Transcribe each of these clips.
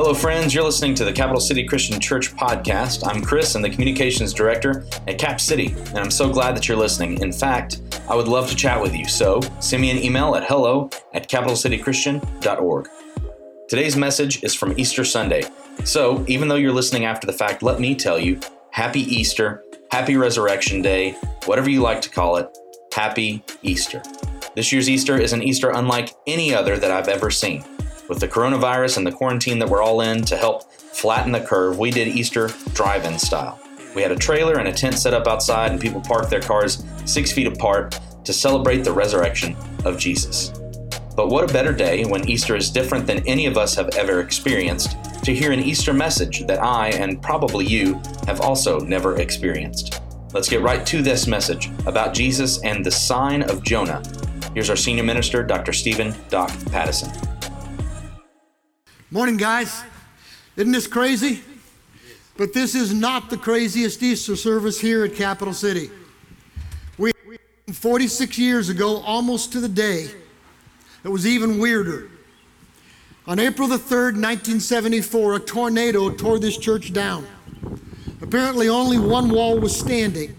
Hello, friends. You're listening to the Capital City Christian Church podcast. I'm Chris, I'm the communications director at Cap City, and I'm so glad that you're listening. In fact, I would love to chat with you, so send me an email at hello@capitalcitychristian.org. Today's message is from Easter Sunday. So even though you're listening after the fact, let me tell you, happy Easter, happy Resurrection Day, whatever you like to call it, happy Easter. This year's Easter is an Easter unlike any other that I've ever seen. With the coronavirus and the quarantine that we're all in to help flatten the curve, we did Easter drive-in style. We had a trailer and a tent set up outside, and people parked their cars 6 feet apart to celebrate the resurrection of Jesus. But what a better day when Easter is different than any of us have ever experienced to hear an Easter message that I, and probably you, have also never experienced. Let's get right to this message about Jesus and the sign of Jonah. Here's our senior minister, Dr. Stephen Doc Pattison. Morning, guys. Isn't this crazy? But this is not the craziest Easter service here at Capital City. We 46 years ago, almost to the day, it was even weirder. On April the 3rd, 1974, a tornado tore this church down. Apparently only one wall was standing.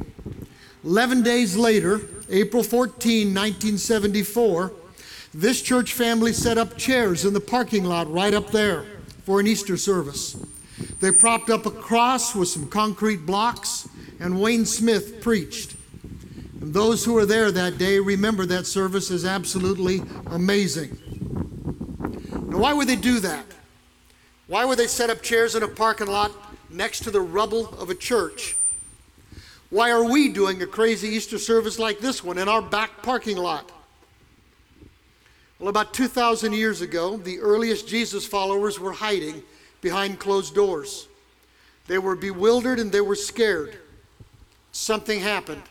11 days later, April 14, 1974, this church family set up chairs in the parking lot right up there for an Easter service. They propped up a cross with some concrete blocks, and Wayne Smith preached. And those who were there that day remember that service as absolutely amazing. Now, why would they do that? Why would they set up chairs in a parking lot next to the rubble of a church? Why are we doing a crazy Easter service like this one in our back parking lot? Well, about 2,000 years ago, the earliest Jesus followers were hiding behind closed doors. They were bewildered and they were scared. Something happened.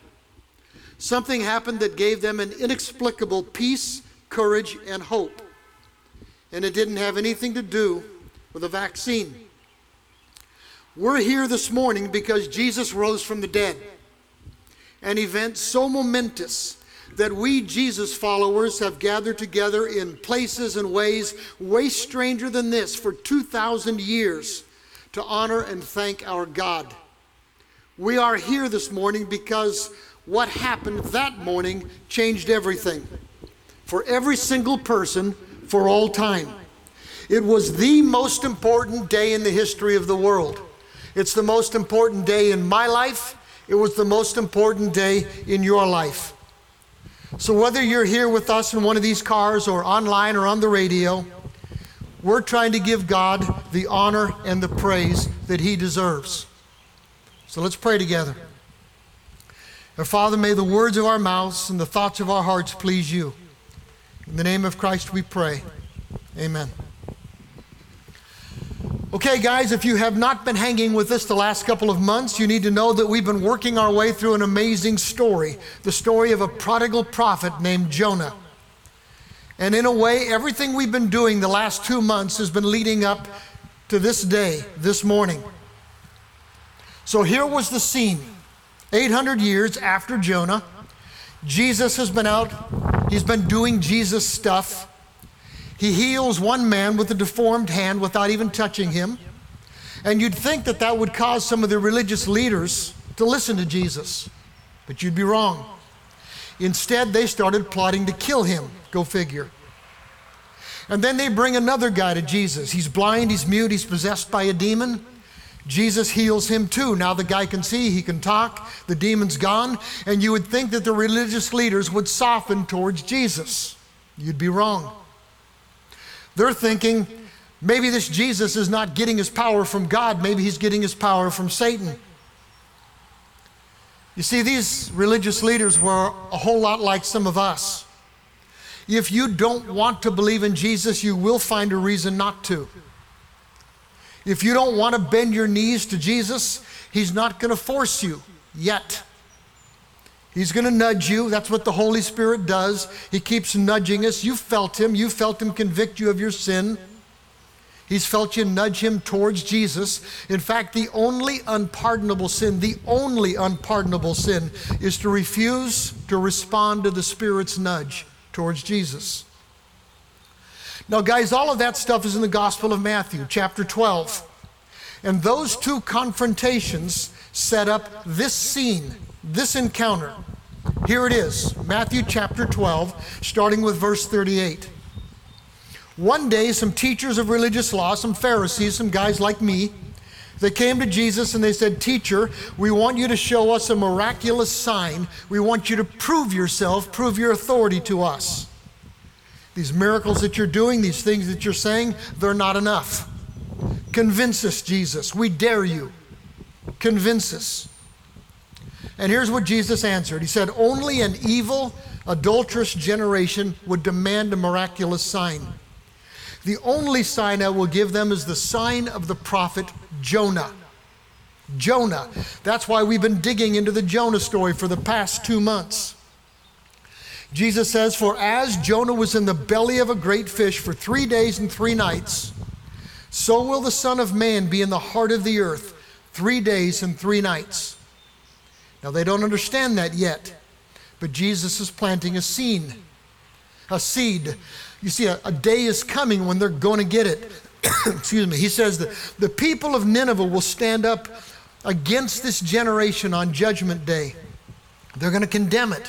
Something happened that gave them an inexplicable peace, courage, and hope. And it didn't have anything to do with a vaccine. We're here this morning because Jesus rose from the dead, an event so momentous that we Jesus followers have gathered together in places and ways way stranger than this for 2,000 years to honor and thank our God. We are here this morning because what happened that morning changed everything for every single person for all time. It was the most important day in the history of the world. It's the most important day in my life. It was the most important day in your life. So whether you're here with us in one of these cars or online or on the radio, we're trying to give God the honor and the praise that he deserves. So let's pray together. Our Father, may the words of our mouths and the thoughts of our hearts please you. In the name of Christ we pray. Amen. Okay, guys, if you have not been hanging with us the last couple of months, you need to know that we've been working our way through an amazing story, the story of a prodigal prophet named Jonah. And in a way, everything we've been doing the last 2 months has been leading up to this day, this morning. So here was the scene. 800 years after Jonah, Jesus has been out. He's been doing Jesus stuff. He heals one man with a deformed hand without even touching him. And you'd think that that would cause some of the religious leaders to listen to Jesus, but you'd be wrong. Instead, they started plotting to kill him, go figure. And then they bring another guy to Jesus. He's blind, he's mute, he's possessed by a demon. Jesus heals him too. Now the guy can see, he can talk, the demon's gone, and you would think that the religious leaders would soften towards Jesus. You'd be wrong. They're thinking, maybe this Jesus is not getting his power from God. Maybe he's getting his power from Satan. You see, these religious leaders were a whole lot like some of us. If you don't want to believe in Jesus, you will find a reason not to. If you don't want to bend your knees to Jesus, he's not going to force you yet. He's going to nudge you. That's what the Holy Spirit does. He keeps nudging us. You felt him. You felt him convict you of your sin. He's felt you nudge him towards Jesus. In fact, the only unpardonable sin is to refuse to respond to the Spirit's nudge towards Jesus. Now, guys, all of that stuff is in the Gospel of Matthew, chapter 12. And those two confrontations set up this scene, this encounter. Here it is, Matthew chapter 12, starting with verse 38. One day, some teachers of religious law, some Pharisees, some guys like me, they came to Jesus and they said, "Teacher, we want you to show us a miraculous sign. We want you to prove yourself, prove your authority to us. These miracles that you're doing, these things that you're saying, they're not enough. Convince us, Jesus. We dare you. Convince us." And here's what Jesus answered. He said, "Only an evil, adulterous generation would demand a miraculous sign. The only sign I will give them is the sign of the prophet Jonah." Jonah. That's why we've been digging into the Jonah story for the past 2 months. Jesus says, "For as Jonah was in the belly of a great fish for 3 days and 3 nights, so will the Son of Man be in the heart of the earth 3 days and 3 nights." Now, they don't understand that yet, but Jesus is planting a seed. A seed. You see, a day is coming when they're going to get it. Excuse me. He says that the people of Nineveh will stand up against this generation on Judgment Day. They're going to condemn it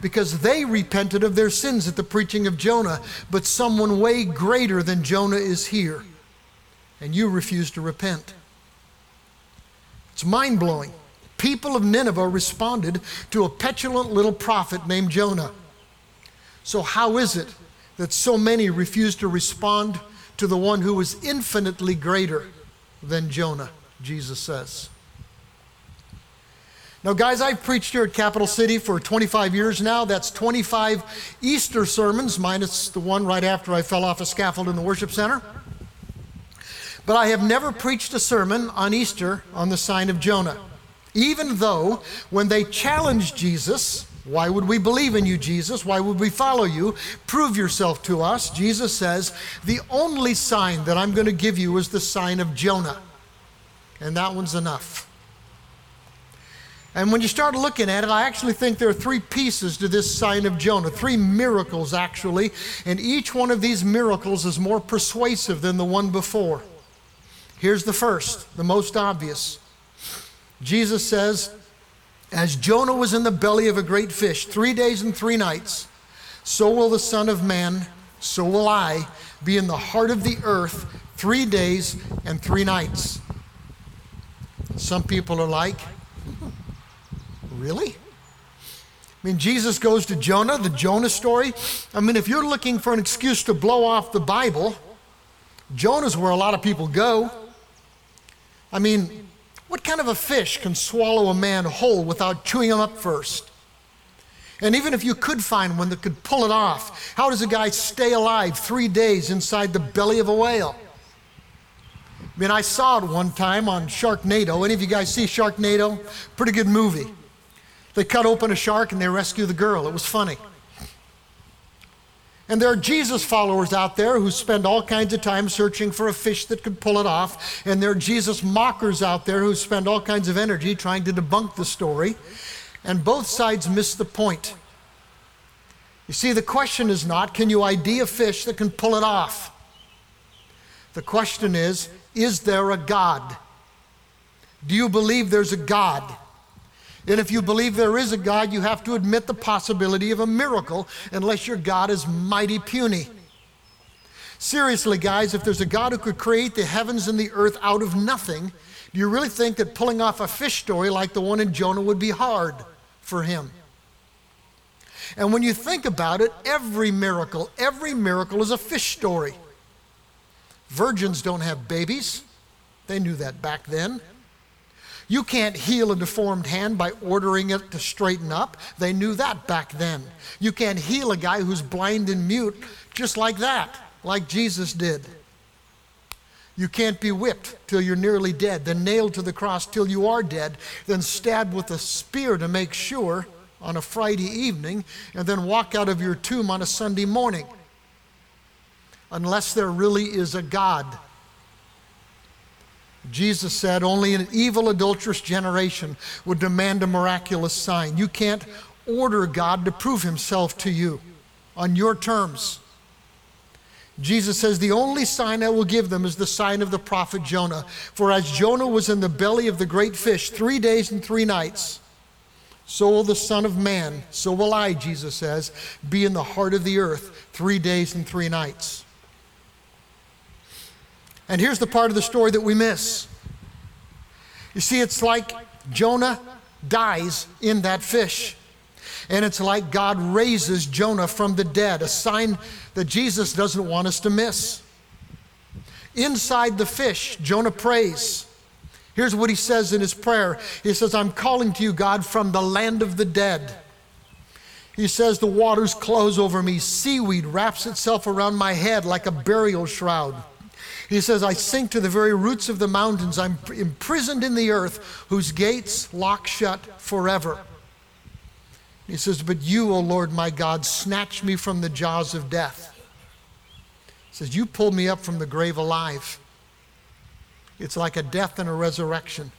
because they repented of their sins at the preaching of Jonah, but someone way greater than Jonah is here, and you refuse to repent. It's mind-blowing. People of Nineveh responded to a petulant little prophet named Jonah. So how is it that so many refuse to respond to the one who is infinitely greater than Jonah, Jesus says? Now, guys, I've preached here at Capital City for 25 years now. That's 25 Easter sermons, minus the one right after I fell off a scaffold in the worship center. But I have never preached a sermon on Easter on the sign of Jonah. Even though when they challenged Jesus, "Why would we believe in you, Jesus? Why would we follow you? Prove yourself to us." Jesus says, "The only sign that I'm going to give you is the sign of Jonah. And that one's enough." And when you start looking at it, I actually think there are 3 pieces to this sign of Jonah, 3 miracles actually. And each one of these miracles is more persuasive than the one before. Here's the first, the most obvious. Jesus says, "As Jonah was in the belly of a great fish 3 days and 3 nights, so will the Son of Man, so will I, be in the heart of the earth 3 days and 3 nights." Some people are like, really? I mean, Jesus goes to Jonah, the Jonah story. I mean, if you're looking for an excuse to blow off the Bible, Jonah's where a lot of people go. I mean, what kind of a fish can swallow a man whole without chewing him up first? And even if you could find one that could pull it off, how does a guy stay alive 3 days inside the belly of a whale? I mean, I saw it one time on Sharknado. Any of you guys see Sharknado? Pretty good movie. They cut open a shark and they rescue the girl. It was funny. And there are Jesus followers out there who spend all kinds of time searching for a fish that could pull it off. And there are Jesus mockers out there who spend all kinds of energy trying to debunk the story. And both sides miss the point. You see, the question is not, can you ID a fish that can pull it off? The question is there a God? Do you believe there's a God? And if you believe there is a God, you have to admit the possibility of a miracle, unless your God is mighty puny. Seriously, guys, if there's a God who could create the heavens and the earth out of nothing, do you really think that pulling off a fish story like the one in Jonah would be hard for him? And when you think about it, every miracle is a fish story. Virgins don't have babies. They knew that back then. You can't heal a deformed hand by ordering it to straighten up. They knew that back then. You can't heal a guy who's blind and mute just like that, like Jesus did. You can't be whipped till you're nearly dead, then nailed to the cross till you are dead, then stabbed with a spear to make sure on a Friday evening, and then walk out of your tomb on a Sunday morning, unless there really is a God. Jesus said, "Only an evil, adulterous generation would demand a miraculous sign." You can't order God to prove himself to you on your terms. Jesus says, the only sign I will give them is the sign of the prophet Jonah. For as Jonah was in the belly of the great fish 3 days and 3 nights, so will the Son of Man, so will I, Jesus says, be in the heart of the earth 3 days and 3 nights. And here's the part of the story that we miss. You see, it's like Jonah dies in that fish. And it's like God raises Jonah from the dead, a sign that Jesus doesn't want us to miss. Inside the fish, Jonah prays. Here's what he says in his prayer. He says, I'm calling to you, God, from the land of the dead. He says, the waters close over me. Seaweed wraps itself around my head like a burial shroud. He says, I sink to the very roots of the mountains. I'm imprisoned in the earth, whose gates lock shut forever. He says, but you, O Lord my God, snatch me from the jaws of death. He says, you pulled me up from the grave alive. It's like a death and a resurrection.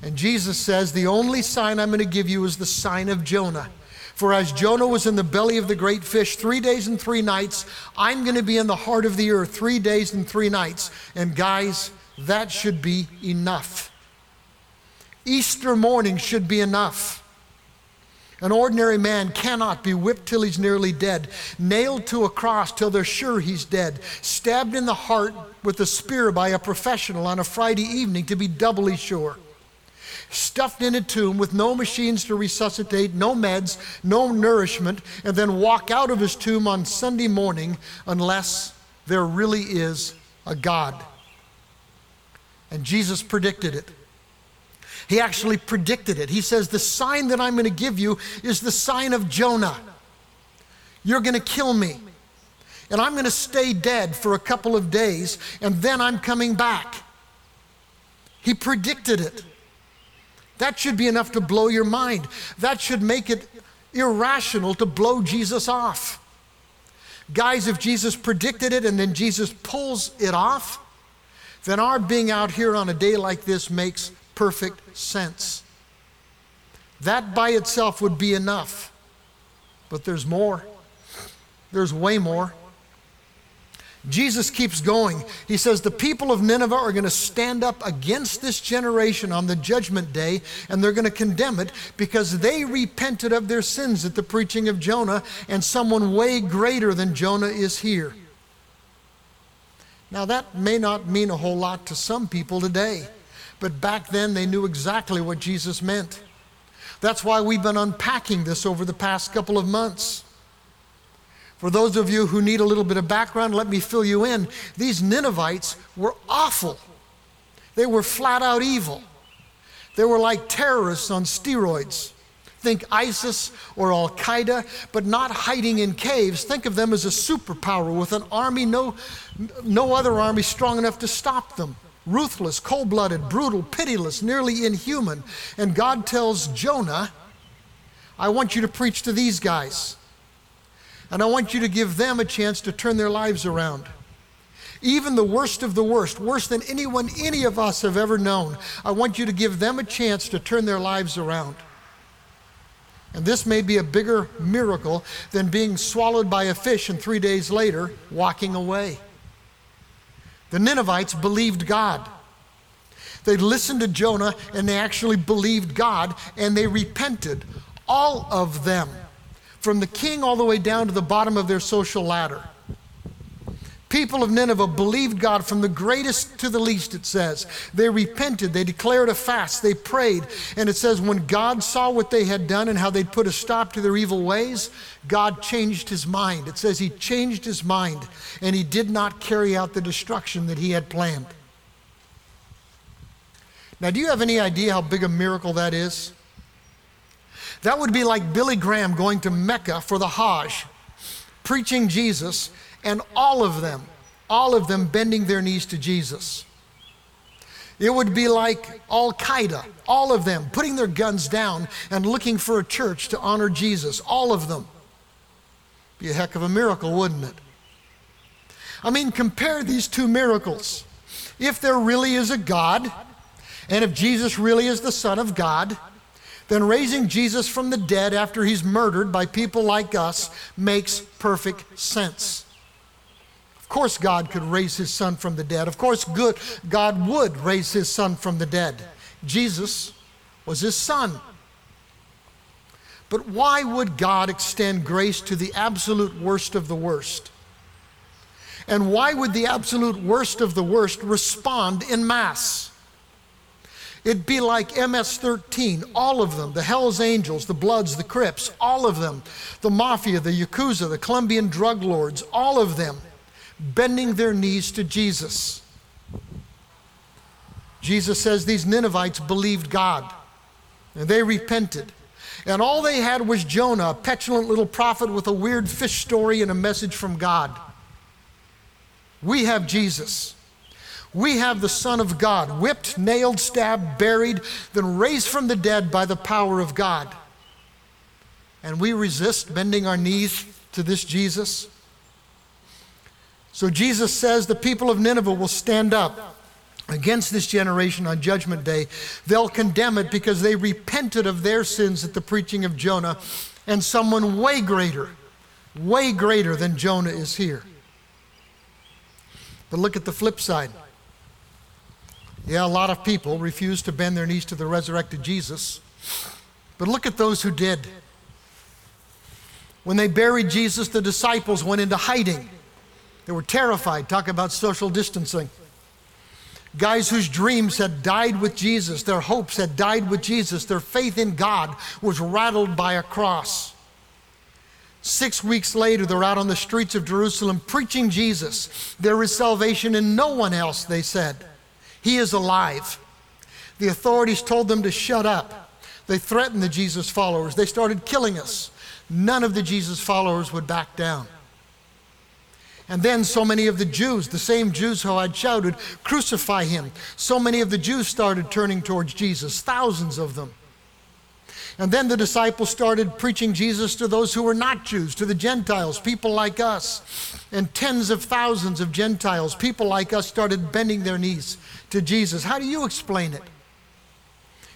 And Jesus says, the only sign I'm going to give you is the sign of Jonah. For as Jonah was in the belly of the great fish 3 days and 3 nights, I'm going to be in the heart of the earth 3 days and 3 nights. And guys, that should be enough. Easter morning should be enough. An ordinary man cannot be whipped till he's nearly dead, nailed to a cross till they're sure he's dead, stabbed in the heart with a spear by a professional on a Friday evening to be doubly sure, stuffed in a tomb with no machines to resuscitate, no meds, no nourishment, and then walk out of his tomb on Sunday morning unless there really is a God. And Jesus predicted it. He actually predicted it. He says, the sign that I'm going to give you is the sign of Jonah. You're going to kill me, and I'm going to stay dead for a couple of days, and then I'm coming back. He predicted it. That should be enough to blow your mind. That should make it irrational to blow Jesus off. Guys, if Jesus predicted it and then Jesus pulls it off, then our being out here on a day like this makes perfect sense. That by itself would be enough. But there's more. There's way more. Jesus keeps going. He says, the people of Nineveh are going to stand up against this generation on the judgment day, and they're going to condemn it because they repented of their sins at the preaching of Jonah, and someone way greater than Jonah is here. Now, that may not mean a whole lot to some people today. But back then, they knew exactly what Jesus meant. That's why we've been unpacking this over the past couple of months. For those of you who need a little bit of background, let me fill you in. These Ninevites were awful. They were flat out evil. They were like terrorists on steroids. Think ISIS or Al-Qaeda, but not hiding in caves. Think of them as a superpower with an army, no other army strong enough to stop them. Ruthless, cold-blooded, brutal, pitiless, nearly inhuman. And God tells Jonah, I want you to preach to these guys. And I want you to give them a chance to turn their lives around. Even the worst of the worst, worse than anyone any of us have ever known, I want you to give them a chance to turn their lives around. And this may be a bigger miracle than being swallowed by a fish and 3 days later walking away. The Ninevites believed God. They listened to Jonah, and they actually believed God, and they repented, all of them, from the king all the way down to the bottom of their social ladder. People of Nineveh believed God from the greatest to the least, it says. They repented, they declared a fast, they prayed, and it says when God saw what they had done and how they'd put a stop to their evil ways, God changed his mind. It says he changed his mind, and he did not carry out the destruction that he had planned. Now, do you have any idea how big a miracle that is? That would be like Billy Graham going to Mecca for the Hajj, preaching Jesus, and all of them bending their knees to Jesus. It would be like Al-Qaeda, all of them putting their guns down and looking for a church to honor Jesus, all of them. Be a heck of a miracle, wouldn't it? I mean, compare these two miracles. If there really is a God, and if Jesus really is the Son of God, then raising Jesus from the dead after he's murdered by people like us makes perfect sense. Of course God could raise his son from the dead. Of course God would raise his son from the dead. Jesus was his son. But why would God extend grace to the absolute worst of the worst? And why would the absolute worst of the worst respond in mass? It'd be like MS 13, all of them, the Hell's Angels, the Bloods, the Crips, all of them, the Mafia, the Yakuza, the Colombian drug lords, all of them, bending their knees to Jesus. Jesus says these Ninevites believed God, and they repented. And all they had was Jonah, a petulant little prophet with a weird fish story and a message from God. We have Jesus. We have the Son of God, whipped, nailed, stabbed, buried, then raised from the dead by the power of God. And we resist bending our knees to this Jesus. So Jesus says the people of Nineveh will stand up against this generation on Judgment Day. They'll condemn it because they repented of their sins at the preaching of Jonah, and someone way greater than Jonah is here. But look at the flip side. Yeah, a lot of people refused to bend their knees to the resurrected Jesus, but look at those who did. When they buried Jesus, the disciples went into hiding. They were terrified. Talk about social distancing. Guys whose dreams had died with Jesus, their hopes had died with Jesus, their faith in God was rattled by a cross. 6 weeks later, they're out on the streets of Jerusalem preaching Jesus. There is salvation in no one else, they said. He is alive. The authorities told them to shut up. They threatened the Jesus followers. They started killing us. None of the Jesus followers would back down. And then so many of the Jews, the same Jews who had shouted, "Crucify him." So many of the Jews started turning towards Jesus, thousands of them. And then the disciples started preaching Jesus to those who were not Jews, to the Gentiles, people like us. And tens of thousands of Gentiles, people like us, started bending their knees to Jesus. How do you explain it?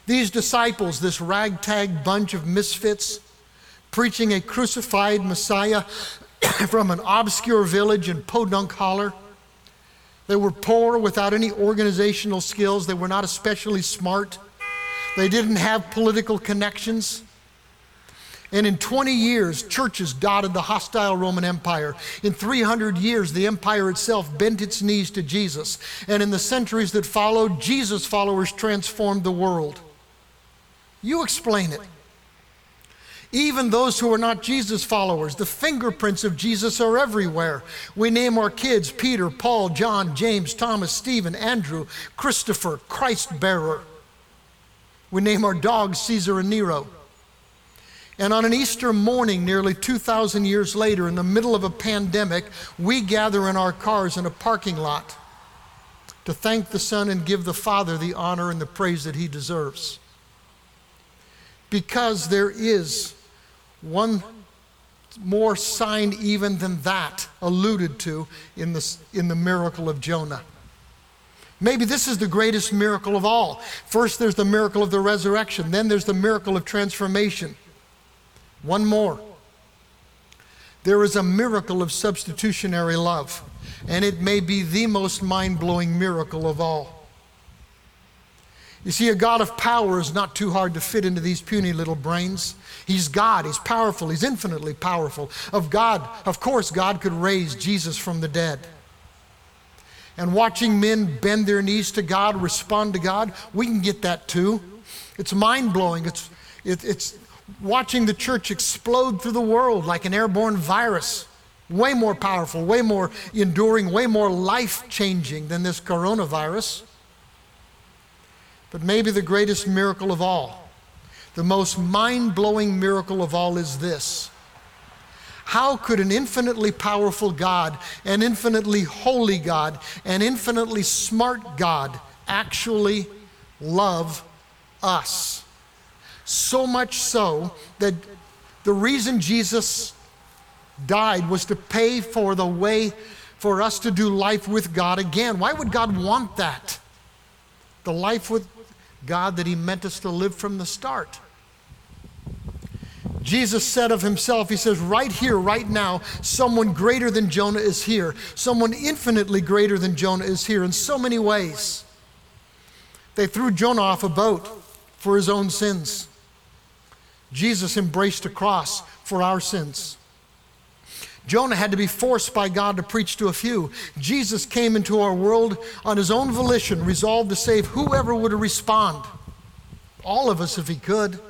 These disciples, this ragtag bunch of misfits, preaching a crucified Messiah from an obscure village in Podunk Holler. They were poor, without any organizational skills. They were not especially smart. They didn't have political connections. And in 20 years, churches dotted the hostile Roman Empire. In 300 years, the empire itself bent its knees to Jesus. And in the centuries that followed, Jesus followers transformed the world. You explain it. Even those who are not Jesus followers, the fingerprints of Jesus are everywhere. We name our kids Peter, Paul, John, James, Thomas, Stephen, Andrew, Christopher, Christ bearer. We name our dogs Caesar and Nero. And on an Easter morning, nearly 2,000 years later, in the middle of a pandemic, we gather in our cars in a parking lot to thank the Son and give the Father the honor and the praise that he deserves. Because there is one more sign even than that alluded to in the miracle of Jonah. Maybe this is the greatest miracle of all. First there's the miracle of the resurrection, then there's the miracle of transformation. One more. There is a miracle of substitutionary love, and it may be the most mind-blowing miracle of all. You see, a God of power is not too hard to fit into these puny little brains. He's God, he's powerful, he's infinitely powerful. Of course God could raise Jesus from the dead. And watching men bend their knees to God, respond to God, we can get that too. It's mind-blowing. It's watching the church explode through the world like an airborne virus. Way more powerful, way more enduring, way more life-changing than this coronavirus. But maybe the greatest miracle of all, the most mind-blowing miracle of all is this. How could an infinitely powerful God, an infinitely holy God, an infinitely smart God actually love us? So much so that the reason Jesus died was to pay for the way for us to do life with God again. Why would God want that? The life with God that he meant us to live from the start. Jesus said of himself, he says, right here, right now, someone greater than Jonah is here. Someone infinitely greater than Jonah is here in so many ways. They threw Jonah off a boat for his own sins. Jesus embraced a cross for our sins. Jonah had to be forced by God to preach to a few. Jesus came into our world on his own volition, resolved to save whoever would respond. All of us if he could.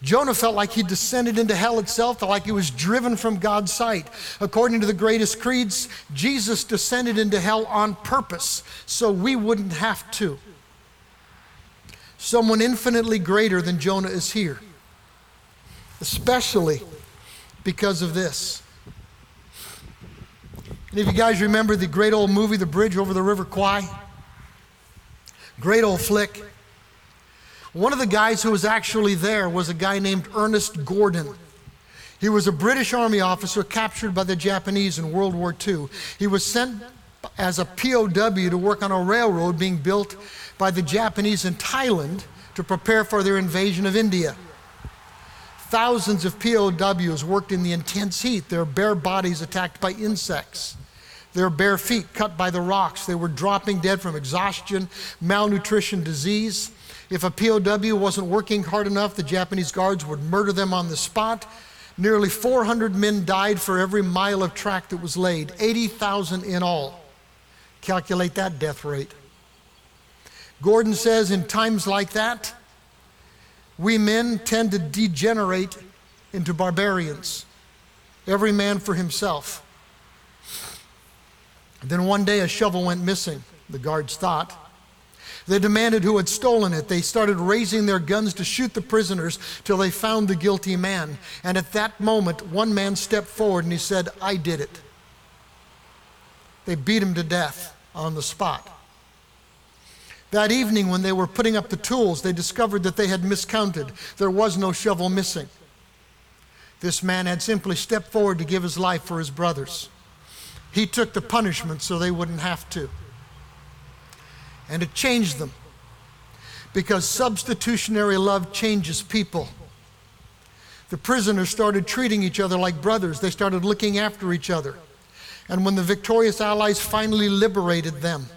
Jonah felt like he descended into hell itself, like he was driven from God's sight. According to the greatest creeds, Jesus descended into hell on purpose, so we wouldn't have to. Someone infinitely greater than Jonah is here, especially because of this. And if you guys remember the great old movie, The Bridge Over the River Kwai, great old flick. One of the guys who was actually there was a guy named Ernest Gordon. He was a British Army officer captured by the Japanese in World War II. He was sent as a POW to work on a railroad being built by the Japanese in Thailand to prepare for their invasion of India. Thousands of POWs worked in the intense heat, their bare bodies attacked by insects, their bare feet cut by the rocks. They were dropping dead from exhaustion, malnutrition, disease. If a POW wasn't working hard enough, the Japanese guards would murder them on the spot. Nearly 400 men died for every mile of track that was laid, 80,000 in all. Calculate that death rate. Gordon says in times like that, we men tend to degenerate into barbarians, every man for himself. Then one day a shovel went missing, the guards thought. They demanded who had stolen it. They started raising their guns to shoot the prisoners till they found the guilty man. And at that moment, one man stepped forward and he said, "I did it." They beat him to death on the spot. That evening when they were putting up the tools, they discovered that they had miscounted. There was no shovel missing. This man had simply stepped forward to give his life for his brothers. He took the punishment so they wouldn't have to. And it changed them, because substitutionary love changes people. The prisoners started treating each other like brothers. They started looking after each other. And when the victorious Allies finally liberated them,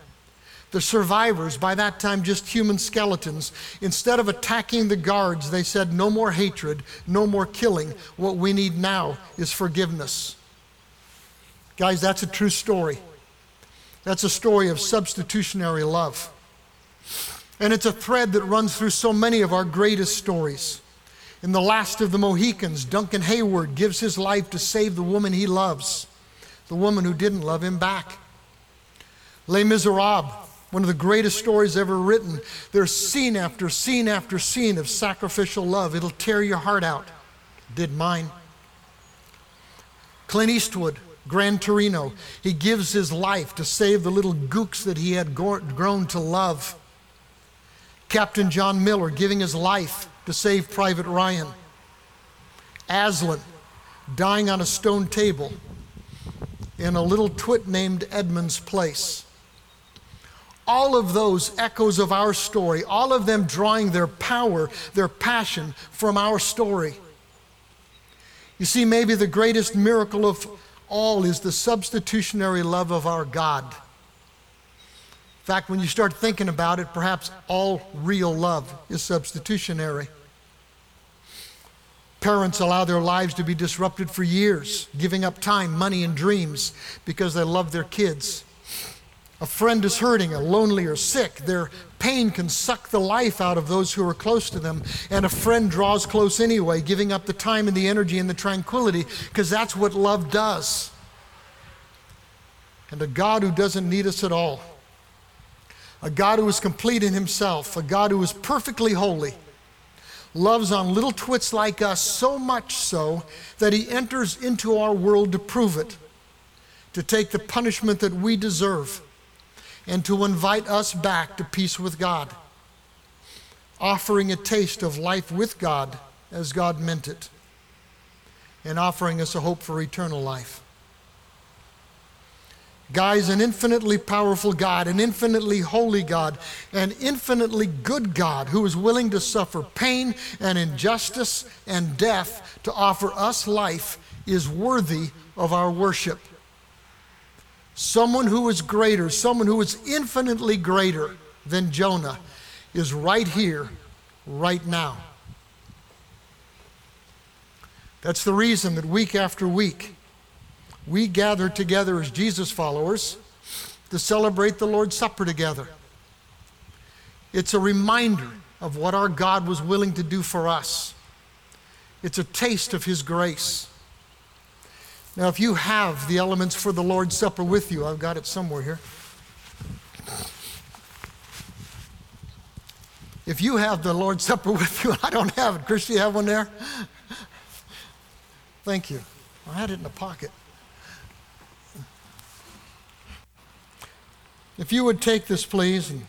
the survivors, by that time just human skeletons, instead of attacking the guards, they said, "No more hatred, no more killing. What we need now is forgiveness." Guys, that's a true story. That's a story of substitutionary love. And it's a thread that runs through so many of our greatest stories. In The Last of the Mohicans, Duncan Hayward gives his life to save the woman he loves, the woman who didn't love him back. Les Miserables, one of the greatest stories ever written. There's scene after scene after scene of sacrificial love. It'll tear your heart out. It did mine. Clint Eastwood, Gran Torino. He gives his life to save the little gooks that he had grown to love. Captain John Miller giving his life to save Private Ryan. Aslan dying on a stone table in a little twit named Edmund's place. All of those echoes of our story, all of them drawing their power, their passion from our story. You see, maybe the greatest miracle of all is the substitutionary love of our God. In fact, when you start thinking about it, perhaps all real love is substitutionary. Parents allow their lives to be disrupted for years, giving up time, money, and dreams because they love their kids. A friend is hurting, a lonely or sick. Their pain can suck the life out of those who are close to them. And a friend draws close anyway, giving up the time and the energy and the tranquility, because that's what love does. And a God who doesn't need us at all. A God who is complete in himself. A God who is perfectly holy. Loves on little twits like us so much so that he enters into our world to prove it. To take the punishment that we deserve. And to invite us back to peace with God, offering a taste of life with God as God meant it, and offering us a hope for eternal life. Guy's an infinitely powerful God, an infinitely holy God, an infinitely good God who is willing to suffer pain and injustice and death to offer us life is worthy of our worship. Someone who is greater, someone who is infinitely greater than Jonah is right here, right now. That's the reason that week after week, we gather together as Jesus followers to celebrate the Lord's Supper together. It's a reminder of what our God was willing to do for us. It's a taste of His grace. Now, if you have the elements for the Lord's Supper with you, I've got it somewhere here. If you have the Lord's Supper with you, I don't have it. Chris, do you have one there? Thank you. I had it in the pocket. If you would take this, please. And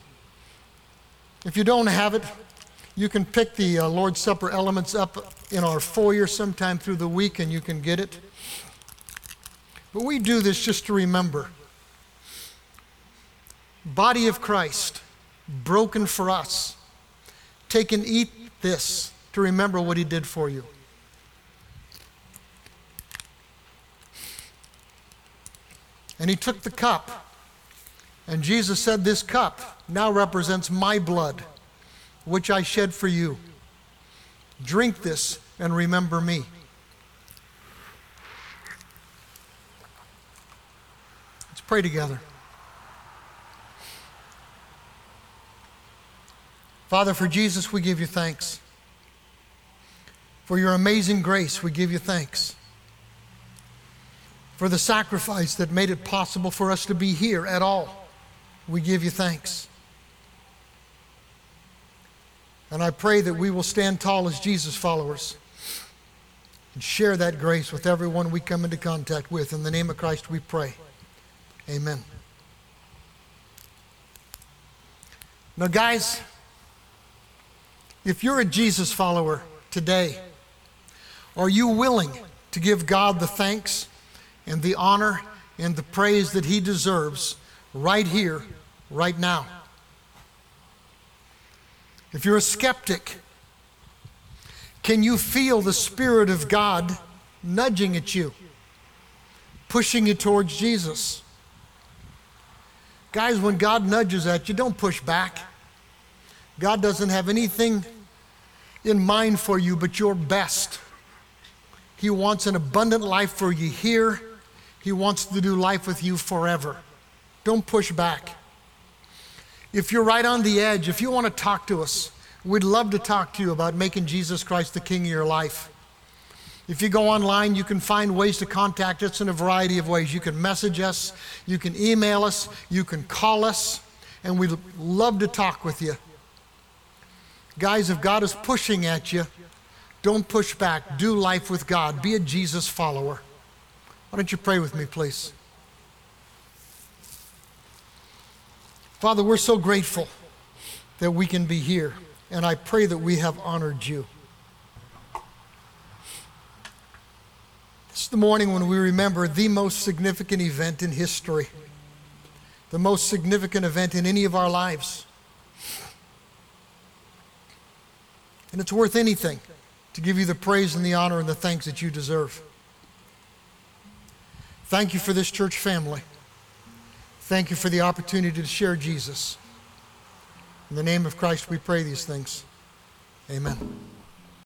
if you don't have it, you can pick the Lord's Supper elements up in our foyer sometime through the week and you can get it. But we do this just to remember. Body of Christ, broken for us. Take and eat this to remember what He did for you. And He took the cup. And Jesus said, "This cup now represents my blood, which I shed for you. Drink this and remember me." Let's pray together. Father, for Jesus, we give you thanks. For your amazing grace, we give you thanks. For the sacrifice that made it possible for us to be here at all, we give you thanks. And I pray that we will stand tall as Jesus followers and share that grace with everyone we come into contact with. In the name of Christ we pray. Amen. Now guys, if you're a Jesus follower today, are you willing to give God the thanks and the honor and the praise that He deserves right here, right now? If you're a skeptic, can you feel the Spirit of God nudging at you, pushing you towards Jesus? Guys, when God nudges at you, don't push back. God doesn't have anything in mind for you but your best. He wants an abundant life for you here. He wants to do life with you forever. Don't push back. If you're right on the edge, if you want to talk to us, we'd love to talk to you about making Jesus Christ the King of your life. If you go online, you can find ways to contact us in a variety of ways. You can message us, you can email us, you can call us, and we'd love to talk with you. Guys, if God is pushing at you, don't push back. Do life with God. Be a Jesus follower. Why don't you pray with me, please? Father, we're so grateful that we can be here, and I pray that we have honored you. This is the morning when we remember the most significant event in history, the most significant event in any of our lives. And it's worth anything to give you the praise and the honor and the thanks that you deserve. Thank you for this church family. Thank you for the opportunity to share Jesus. In the name of Christ, we pray these things. Amen.